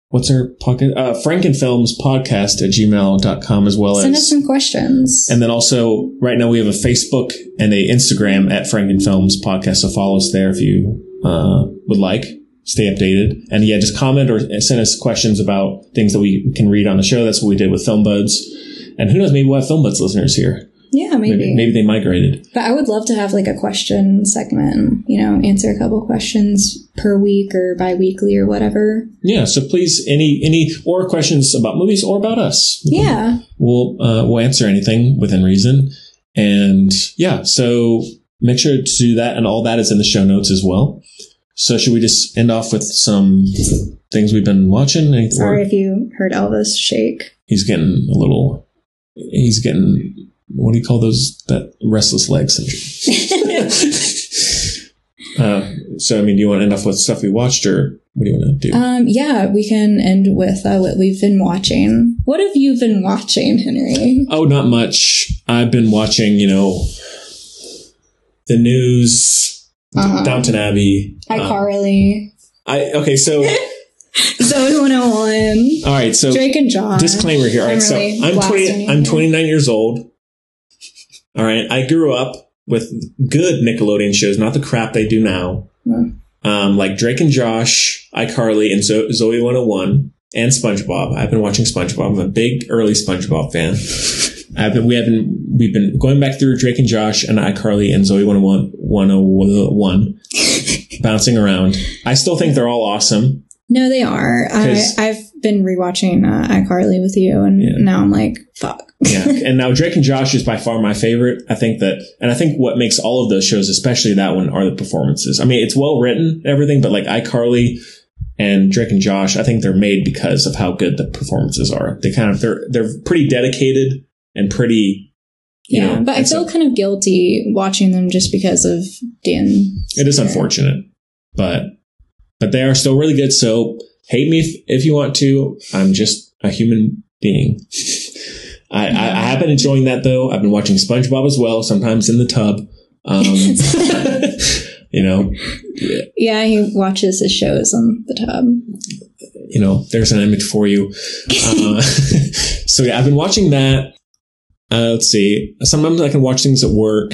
What's our pocket? Uh, FrankenFilms podcast at gmail dot com as well. Send as... Send us some questions. And then also, right now we have a Facebook and a Instagram at FrankenFilms podcast, so follow us there if you uh, would like. Stay updated. And yeah, just comment or send us questions about things that we can read on the show. That's what we did with Film Buds. And who knows, maybe we'll have Film Buds listeners here. Yeah, maybe. maybe. Maybe they migrated. But I would love to have like a question segment, you know, answer a couple questions per week or bi-weekly or whatever. Yeah. So please, any, any, or questions about movies or about us. Yeah. We'll, uh, we'll answer anything within reason. And yeah, so make sure to do that. And all that is in the show notes as well. So should we just end off with some things we've been watching? Anything? Sorry if you heard Elvis shake. He's getting a little, he's getting, what do you call those? That restless leg syndrome. uh, so, I mean, do you want to end off with stuff we watched, or what do you want to do? Um, yeah, we can end with uh, what we've been watching. What have you been watching, Henry? Oh, not much. I've been watching, you know, the news, uh-huh. Downton Abbey. iCarly. Um, I, okay, so... Zoey one oh one. All right, so Drake and Josh. Disclaimer here. All right, so I'm twenty. I'm twenty-nine years old. All right, I grew up with good Nickelodeon shows, not the crap they do now. No. Um, like Drake and Josh, iCarly, and Zo- Zoey one oh one, and SpongeBob. I've been watching SpongeBob. I'm a big early SpongeBob fan. I've been. We have been. We've been going back through Drake and Josh and iCarly and Zoey one oh one, bouncing around. I still think they're all awesome. No, they are. I, I've been rewatching uh, iCarly with you, and yeah. Now I'm like, fuck. Yeah, and now Drake and Josh is by far my favorite. I think that, and I think what makes all of those shows, especially that one, are the performances. I mean, it's well written, everything, but like iCarly and Drake and Josh, I think they're made because of how good the performances are. They kind of they're they're pretty dedicated and pretty. You yeah, know, but I feel so, kind of guilty watching them just because of Dan. It is unfortunate, but. But they are still really good, so hate me if, if you want to. I'm just a human being. I, I, I have been enjoying that, though. I've been watching SpongeBob as well, sometimes in the tub. Um, you know. Yeah, he watches his shows on the tub. You know, there's an image for you. Uh, so, yeah, I've been watching that. Uh, let's see. Sometimes I can watch things at work.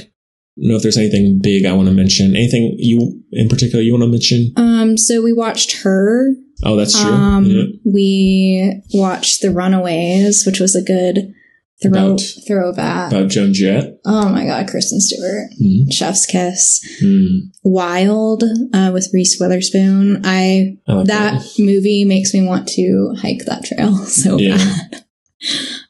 Know if there's anything big I want to mention. Anything you in particular you want to mention? Um, so we watched Her. Oh, that's true. Um, yeah. We watched The Runaways, which was a good throw about, throwback about Joan Jett. Oh my God, Kristen Stewart, mm-hmm. Chef's Kiss, mm-hmm. Wild uh, with Reese Witherspoon. I, I like that, that movie makes me want to hike that trail so yeah. bad.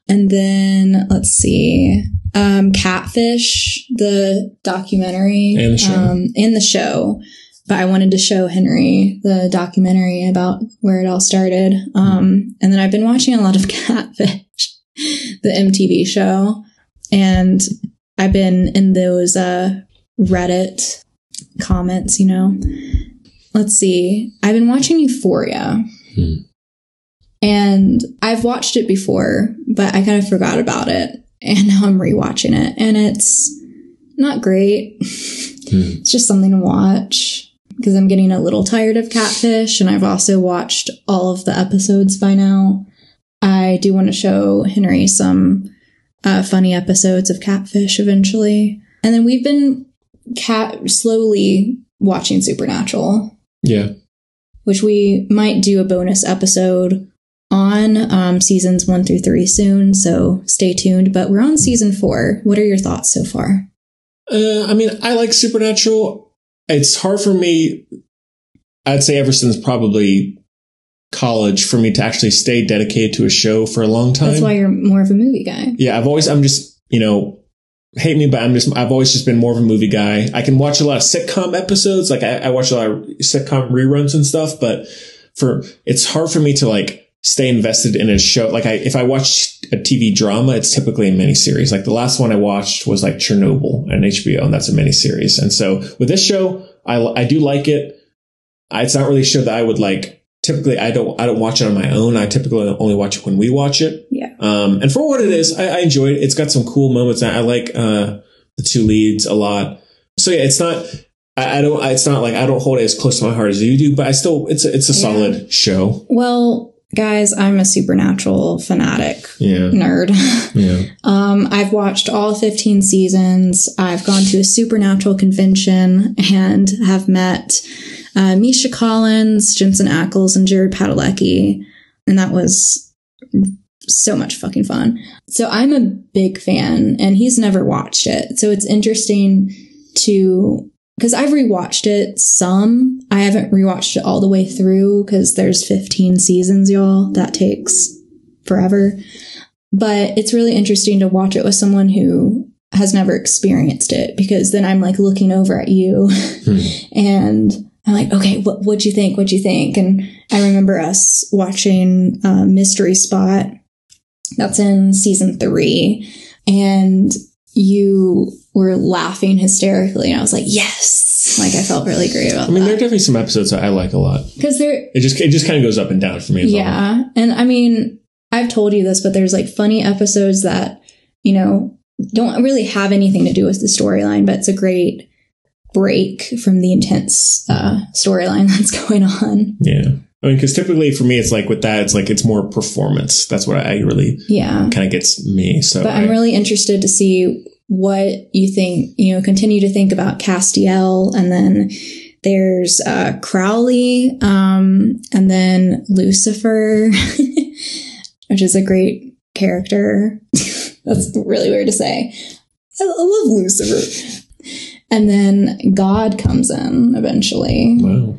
And then let's see. Um, Catfish, the documentary, and the show. Um, in the show, but I wanted to show Henry the documentary about where it all started. Um, and then I've been watching a lot of Catfish, the M T V show, and I've been in those, uh, Reddit comments, you know, let's see. I've been watching Euphoria. Hmm. And I've watched it before, but I kind of forgot about it. And now I'm rewatching it, and it's not great. Mm. It's just something to watch because I'm getting a little tired of Catfish, and I've also watched all of the episodes by now. I do want to show Henry some uh, funny episodes of Catfish eventually. And then we've been cat slowly watching Supernatural. Yeah. Which we might do a bonus episode on um, seasons one through three soon, so stay tuned. But we're on season four. What are your thoughts so far? Uh, I mean, I like Supernatural. It's hard for me, I'd say ever since probably college, for me to actually stay dedicated to a show for a long time. That's why you're more of a movie guy. Yeah, I've always, I'm just, you know, hate me, but I'm just, I've always just been more of a movie guy. I can watch a lot of sitcom episodes. Like I, I watch a lot of sitcom reruns and stuff, but for, it's hard for me to like, stay invested in a show. Like I, if I watch a T V drama, it's typically a miniseries. Like the last one I watched was like Chernobyl on H B O, and that's a miniseries. And so with this show, I, I do like it. I, it's not really a show that I would like. Typically, I don't, I don't watch it on my own. I typically only watch it when we watch it. Yeah. Um, and for what it is, I, I enjoy it. It's got some cool moments. I, I like, uh, the two leads a lot. So yeah, it's not, I, I don't, I, it's not like I don't hold it as close to my heart as you do, but I still, it's a, it's a yeah. solid show. Well, guys, I'm a Supernatural fanatic yeah. nerd. yeah. Um, I've watched all fifteen seasons. I've gone to a Supernatural convention and have met uh, Misha Collins, Jensen Ackles, and Jared Padalecki. And that was so much fucking fun. So I'm a big fan, and he's never watched it. So it's interesting to... Because I've rewatched it some. I haven't rewatched it all the way through because there's fifteen seasons, y'all. That takes forever. But it's really interesting to watch it with someone who has never experienced it, because then I'm like looking over at you hmm. and I'm like, okay, what, what'd you think? What'd you think? And I remember us watching uh, Mystery Spot. That's in season three. And you were laughing hysterically. And I was like, yes. Like, I felt really great about that. I mean, that. There are definitely some episodes that I like a lot. Because they're... It just, it just kind of goes up and down for me. Yeah. Well. And I mean, I've told you this, but there's like funny episodes that, you know, don't really have anything to do with the storyline, but it's a great break from the intense uh, storyline that's going on. Yeah. I mean, because typically for me, it's like with that, it's like it's more performance. That's what I really yeah. kind of gets me. So, But I, I'm really interested to see what you think, you know, continue to think about Castiel. And then there's uh, Crowley um, and then Lucifer, which is a great character. That's really weird to say. I, I love Lucifer. And then God comes in eventually. Wow.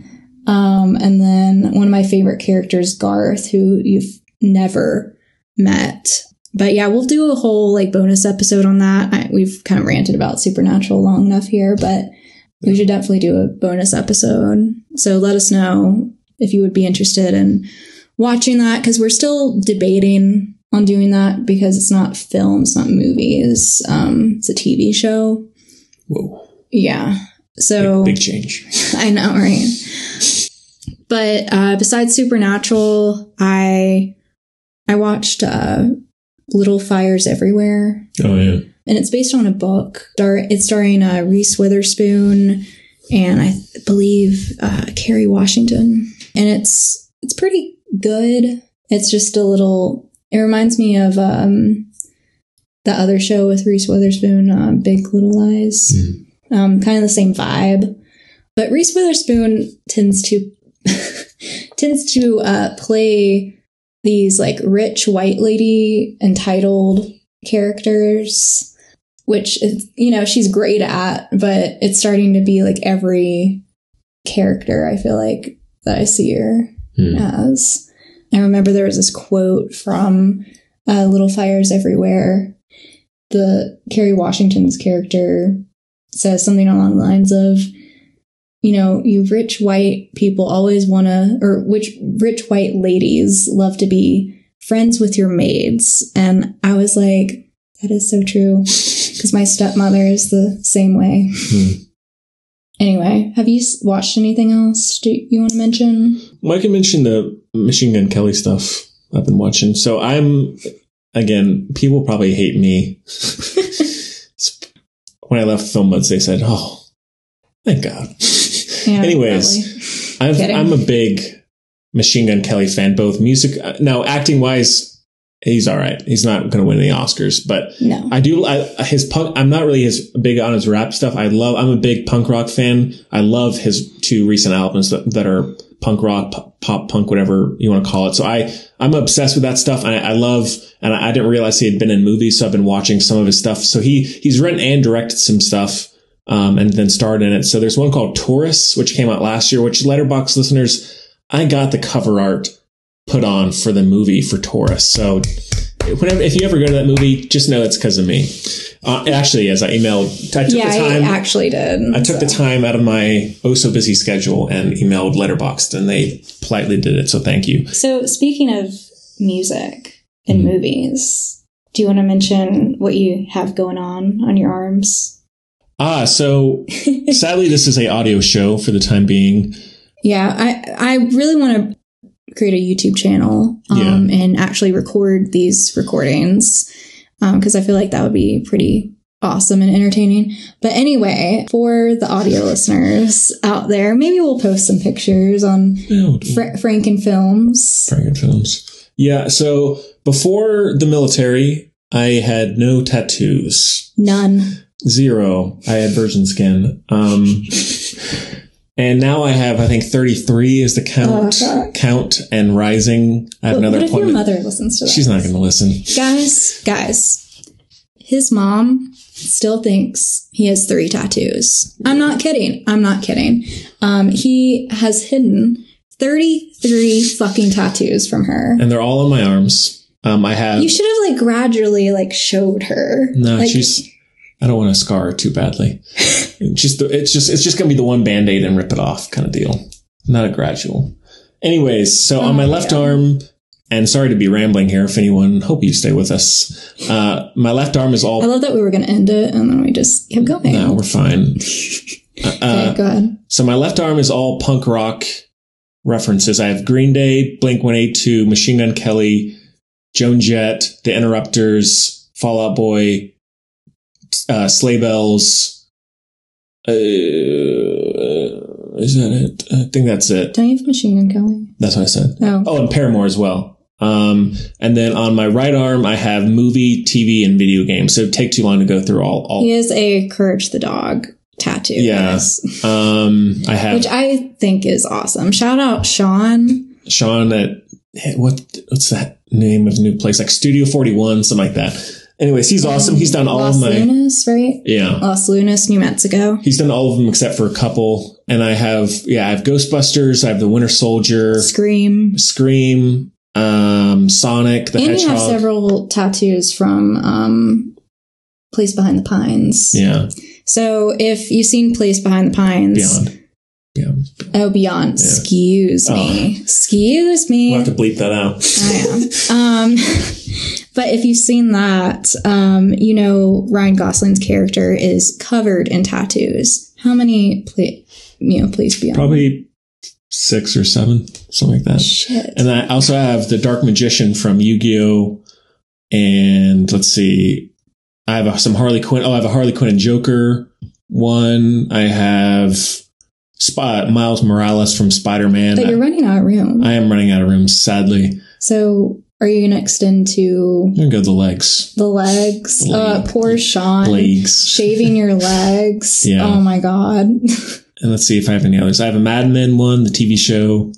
Um, and then one of my favorite characters, Garth, who you've never met. But yeah, we'll do a whole like bonus episode on that. I, we've kind of ranted about Supernatural long enough here, but we should definitely do a bonus episode. So let us know if you would be interested in watching that, because we're still debating on doing that, because it's not film, it's not movies. Um, it's a T V show. Whoa. Yeah. So big, big change. I know, right? But uh, besides Supernatural, I I watched uh, Little Fires Everywhere. Oh yeah, and it's based on a book. Star- it's starring uh, Reese Witherspoon and I th- believe uh, Kerry Washington, and it's it's pretty good. It's just a little. It reminds me of um, the other show with Reese Witherspoon, uh, Big Little Lies. Mm. Um, kind of the same vibe, but Reese Witherspoon tends to tends to uh, play these like rich white lady entitled characters, which is, you know, she's great at, but it's starting to be like every character I feel like that I see her hmm. as. I remember there was this quote from uh, Little Fires Everywhere. The Kerry Washington's character says something along the lines of, you know, you rich white people always want to, or which rich white ladies love to be friends with your maids. And I was like, that is so true, because my stepmother is the same way. Hmm. Anyway, have you watched anything else do you want to mention? Well, I can mention the Machine Gun Kelly stuff I've been watching. So I'm, again, people probably hate me. When I left Film Buds, they said, oh, thank God. Yeah, anyways, I've, I'm a big Machine Gun Kelly fan, both music. Now, acting wise, he's all right. He's not going to win any Oscars, but no. I do. I, his punk, I'm not really his big on his rap stuff. I love I'm a big punk rock fan. I love his two recent albums that, that are punk rock, pop, pop punk, whatever you want to call it. So I I'm obsessed with that stuff. And I, I love and I didn't realize he had been in movies. So I've been watching some of his stuff. So he he's written and directed some stuff um, and then starred in it. So there's one called Taurus, which came out last year, which Letterboxd listeners, I got the cover art put on for the movie for Taurus. So whenever if you ever go to that movie, just know it's because of me. Uh, it actually is. I emailed. I took yeah, the time, I actually did. I took so. the time out of my oh so busy schedule and emailed Letterboxd, and they politely did it. So thank you. So speaking of music and mm-hmm. movies, do you want to mention what you have going on on your arms? Ah, so sadly, this is a audio show for the time being. Yeah, I I really want to create a YouTube channel um, yeah. and actually record these recordings. Because um, I feel like that would be pretty awesome and entertaining. But anyway, for the audio listeners out there, maybe we'll post some pictures on oh, Fra- FrankenFilms. FrankenFilms. Yeah. So before the military, I had no tattoos. None. Zero. I had virgin skin. Um, and now I have, I think, thirty-three is the count, uh, count and rising. I have another appointment. What if your mother listens to that? She's not going to listen. Guys, guys, his mom still thinks he has three tattoos. I'm not kidding. I'm not kidding. Um, he has hidden thirty-three fucking tattoos from her. And they're all on my arms. Um, I have. You should have, like, gradually, like, showed her. No, like, she's... I don't want to scar her too badly. It's just, it's just, it's just going to be the one Band-Aid and rip it off kind of deal. Not a gradual. Anyways, so oh, on my left yeah. arm, and sorry to be rambling here if anyone, hope you stay with us. Uh, my left arm is all... I love that we were going to end it and then we just kept going. No, we're fine. Uh, okay, go ahead. So my left arm is all punk rock references. I have Green Day, Blink one eighty-two, Machine Gun Kelly, Joan Jett, The Interrupters, Fall Out Boy, uh, Sleigh Bells. Uh, is that it? I think that's it. Don't you have Machine Gun Kelly? That's what I said. Oh, oh and Paramore as well. Um, and then on my right arm, I have movie, T V, and video games. So take too long to go through all. all. He has a Courage the Dog tattoo. Yeah. Um, I have, which I think is awesome. Shout out Sean. Sean at what? What's that name of the new place? Like Studio forty-one, something like that. Anyways, he's awesome. He's done all Los of my... Los Lunas, right? Yeah. Los Lunas, New Mexico. He's done all of them except for a couple. And I have, yeah, I have Ghostbusters. I have The Winter Soldier. Scream. Scream. Um, Sonic, the and Hedgehog. And you have several tattoos from um, Place Behind the Pines. Yeah. So if you've seen Place Behind the Pines... Beyond. Yeah. Oh, Beyond. Yeah. Excuse me. Oh. Excuse me. We'll have to bleep that out. I am. Um... But if you've seen that, um, you know, Ryan Gosling's character is covered in tattoos. How many, pla- you know, please be honest? Probably six or seven, something like that. Shit. And I also have the Dark Magician from Yu-Gi-Oh! And let's see, I have some Harley Quinn. Oh, I have a Harley Quinn and Joker one. I have Spot Miles Morales from Spider-Man. But you're I, running out of room. I am running out of room, sadly. So... Are you gonna extend to? I'm gonna go the legs. The legs. Leg. Uh, poor Sean. Legs. Shaving your legs. Yeah. Oh my god. And let's see if I have any others. I have a Mad Men one, the T V show.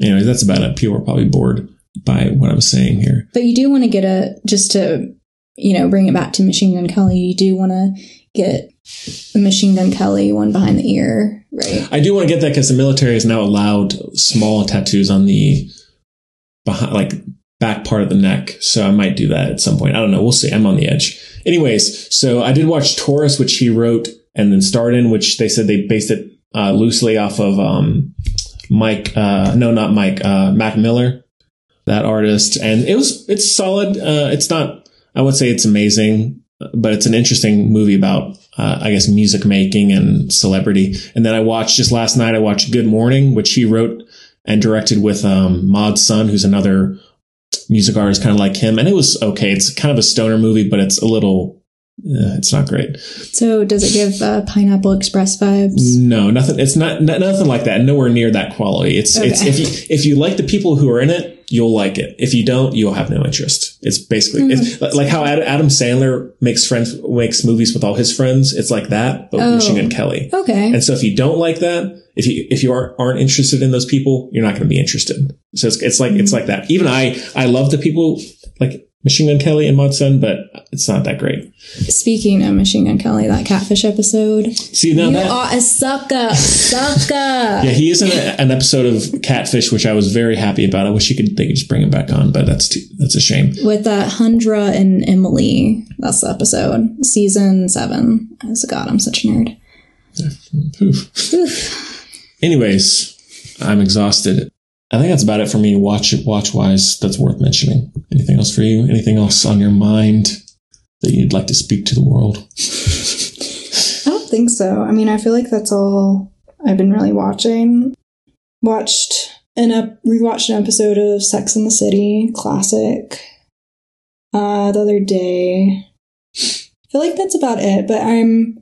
Anyway, that's about it. People are probably bored by what I'm saying here. But you do want to get a just to, you know, bring it back to Machine Gun Kelly. You do want to get the Machine Gun Kelly one behind the ear, right? I do want to get that because the military is now allowed small tattoos on the. Behind, like back part of the neck. So I might do that at some point. I don't know. We'll see. I'm on the edge. Anyways, so I did watch Taurus, which he wrote and then starred in, which they said they based it uh, loosely off of um, Mike. Uh, no, not Mike. Uh, Mac Miller, that artist. And it was it's solid. Uh, it's not I would say it's amazing, but it's an interesting movie about, uh, I guess, music making and celebrity. And then I watched just last night. I watched Good Morning, which he wrote. And directed with um, Mod Sun, who's another music artist kind of like him. And it was okay. It's kind of a stoner movie, but it's a little, uh, it's not great. So does it give uh, Pineapple Express vibes? No, nothing. It's not, not nothing like that. Nowhere near that quality. It's, okay. it's if you if you like the people who are in it, you'll like it. If you don't, you'll have no interest. It's basically mm-hmm. it's like how Adam Sandler makes friends, makes movies with all his friends. It's like that, but oh. with Machine Gun Kelly. Okay. And so if you don't like that, If you if you aren't aren't interested in those people, you're not going to be interested. So it's it's like it's like that. Even I I love the people like Machine Gun Kelly and Mod Sun, but it's not that great. Speaking of Machine Gun Kelly, that Catfish episode. See now you that, are a sucker, sucker. Yeah, he is in a, an episode of Catfish, which I was very happy about. I wish you could they could just bring him back on, but that's too, that's a shame. With uh, Hundra and Emily, that's the episode, season seven. Oh God, I'm such a nerd. Oof. Oof. Anyways, I'm exhausted. I think that's about it for me. Watch it, watch wise. That's worth mentioning. Anything else for you? Anything else on your mind that you'd like to speak to the world? I don't think so. I mean, I feel like that's all I've been really watching. Watched an ep- rewatched an episode of Sex and the City classic uh, the other day. I feel like that's about it. But I'm.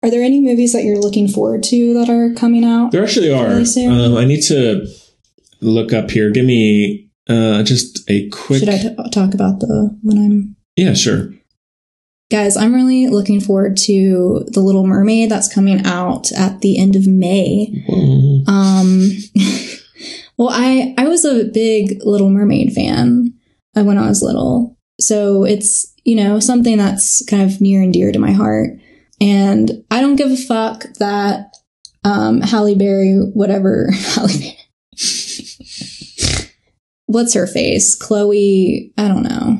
Are there any movies that you're looking forward to that are coming out? There actually are. Really um, I need to look up here. Give me uh, just a quick... Should I t- talk about the when I'm... Yeah, sure. Guys, I'm really looking forward to The Little Mermaid that's coming out at the end of May. Whoa. Um, well, I, I was a big Little Mermaid fan when I was little. So it's, you know, something that's kind of near and dear to my heart. And I don't give a fuck that um, Halle Berry, whatever, Halle Berry. What's her face? Chloe, I don't know.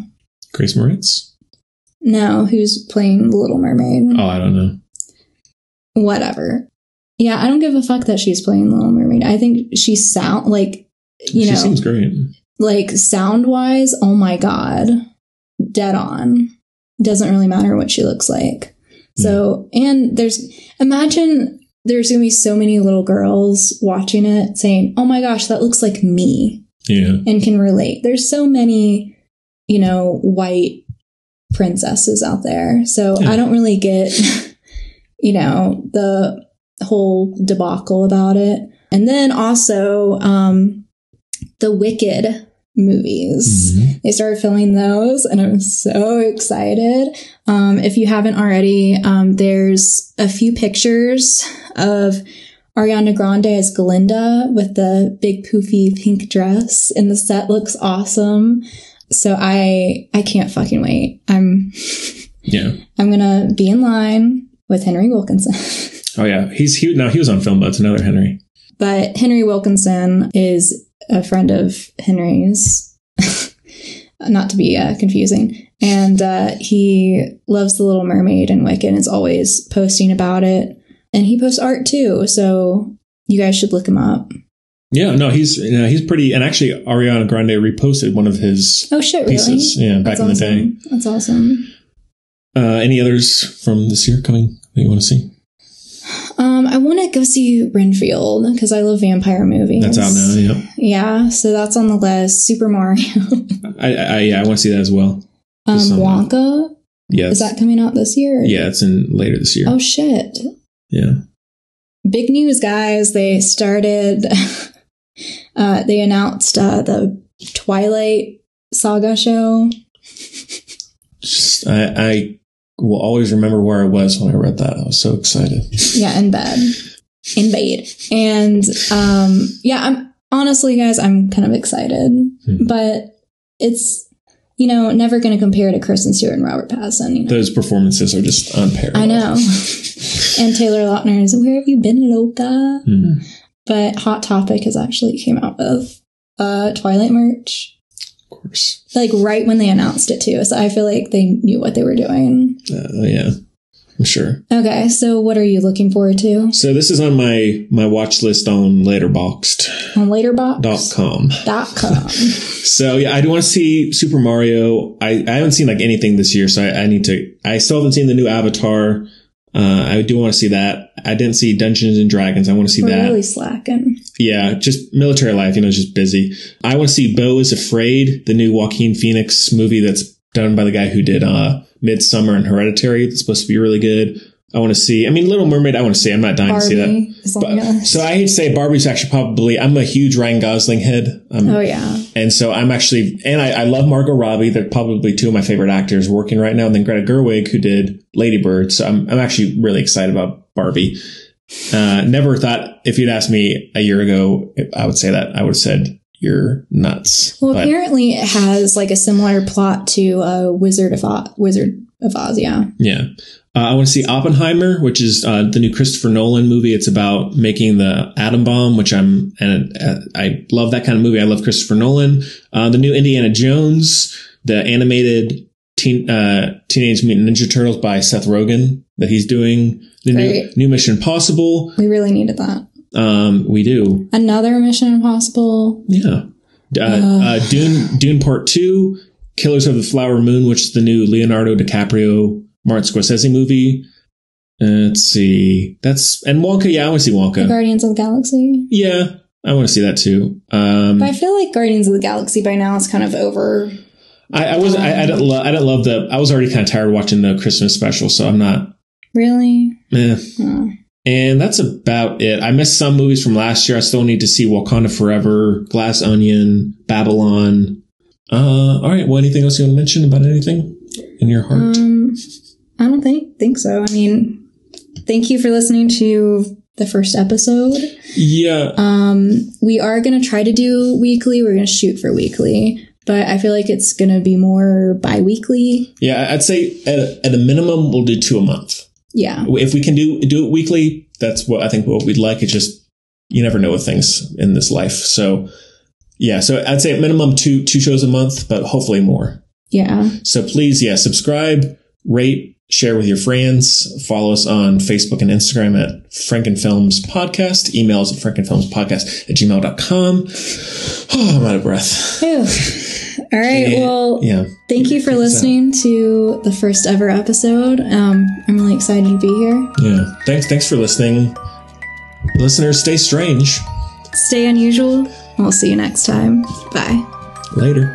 Grace Moretz? No, who's playing the Little Mermaid? Oh, I don't know. Whatever. Yeah, I don't give a fuck that she's playing the Little Mermaid. I think she sound like you she know. She seems great. Like sound wise, oh my god, dead on. Doesn't really matter what she looks like. So, and there's, imagine there's going to be so many little girls watching it saying, oh my gosh, that looks like me. Yeah. And can relate. There's so many, you know, white princesses out there. So yeah. I don't really get, you know, the whole debacle about it. And then also, um, the Wicked movies. Mm-hmm. They started filming those and I'm so excited. Um, if you haven't already, um, there's a few pictures of Ariana Grande as Glinda with the big poofy pink dress and the set looks awesome. So I, I can't fucking wait. I'm, yeah, I'm going to be in line with Henry Wilkinson. Oh yeah. He's huge. Now he was on Film Buds, another Henry, but Henry Wilkinson is a friend of Henry's, not to be uh, confusing. And uh, he loves The Little Mermaid and Wicked and is always posting about it. And he posts art too. So you guys should look him up. Yeah, no, he's you know, he's pretty. And actually, Ariana Grande reposted one of his oh, shit, pieces really? yeah, back That's in awesome. the day. That's awesome. Uh, any others from this year coming that you want to see? Um, I want to go see Renfield because I love vampire movies. That's out now, yeah. Yeah, so that's on the list. Super Mario. I, I yeah, I want to see that as well. Um, Wonka. Yes. Is that coming out this year? Yeah, it's in later this year. Oh shit. Yeah. Big news, guys! They started. uh, they announced uh, the Twilight Saga show. Just, I. I will always remember where I was when I read that. I was so excited. Yeah, in bed. In bed. And um, yeah, I'm honestly, guys, I'm kind of excited. Hmm. But it's, you know, never going to compare to Kristen Stewart and Robert Pattinson. You know? Those performances are just unparalleled. I know. And Taylor Lautner's, where have you been, Loka? Hmm. But Hot Topic has actually came out with uh, Twilight merch. Of course. Like right when they announced it too. So I feel like they knew what they were doing. Oh uh, yeah, I'm sure. Okay. So what are you looking forward to? So this is on my, my watch list on Letterboxd. On Letterboxd dot com. Dot com. So yeah, I do want to see Super Mario. I, I haven't seen like anything this year. So I, I need to, I still haven't seen the new Avatar. Uh, I do want to see that. I didn't see Dungeons and Dragons. I want to see We're that. Really slacking. Yeah, just military life. You know, just busy. I want to see Beau is Afraid, the new Joaquin Phoenix movie that's done by the guy who did uh, Midsummer and Hereditary. That's supposed to be really good. I want to see. I mean, Little Mermaid. I want to see. I'm not dying Barbie to see that. But, so I hate to say Barbie's actually probably. I'm a huge Ryan Gosling head. Um, oh yeah. And so I'm actually, and I, I love Margot Robbie. They're probably two of my favorite actors working right now. And then Greta Gerwig, who did Lady Bird. So I'm I'm actually really excited about Barbie. Uh, never thought if you'd asked me a year ago, I would say that I would have said you're nuts. Well, but apparently it has like a similar plot to uh, Wizard of Oz, Wizard of Oz. Yeah. Yeah. Uh, I want to see Oppenheimer, which is uh, the new Christopher Nolan movie. It's about making the atom bomb, which I'm and uh, I love that kind of movie. I love Christopher Nolan. Uh, the new Indiana Jones, the animated teen, uh, Teenage Mutant Ninja Turtles by Seth Rogen that he's doing. The new, new Mission Impossible. We really needed that. Um, we do. Another Mission Impossible. Yeah. Uh, uh. Uh, Dune, Dune Part Two, Killers of the Flower Moon, which is the new Leonardo DiCaprio Martin Scorsese movie. Uh, let's see. That's and Wonka. Yeah, I want to see Wonka. The Guardians of the Galaxy. Yeah, I want to see that too. Um, but I feel like Guardians of the Galaxy by now is kind of over. I, I wasn't. Um, I, I don't. Lo- I don't love the. I was already kind of tired watching the Christmas special, so I'm not really. Eh. Oh. And that's about it. I missed some movies from last year. I still need to see Wakanda Forever, Glass Onion, Babylon. Uh, all right. Well, anything else you want to mention about anything in your heart? Um, I don't think think so. I mean, thank you for listening to the first episode. Yeah. Um, we are going to try to do weekly. We're going to shoot for weekly, but I feel like it's going to be more bi-weekly. Yeah, I'd say at a, at a minimum, we'll do two a month. Yeah. If we can do do it weekly, that's what I think what we'd like. It's just you never know with things in this life. So, yeah. So I'd say at minimum two two shows a month, but hopefully more. Yeah. So please, yeah, subscribe. rate, share with your friends. Follow us on Facebook and Instagram at FrankenFilms Podcast. Email us at FrankenFilmsPodcast at gmail dot com. Oh, I'm out of breath. Ooh. All right. Yeah. Well, yeah. Thank you for listening to the first ever episode. Um, I'm really excited to be here. Yeah. Thanks. Thanks for listening. Listeners, stay strange. Stay unusual. We'll see you next time. Bye. Later.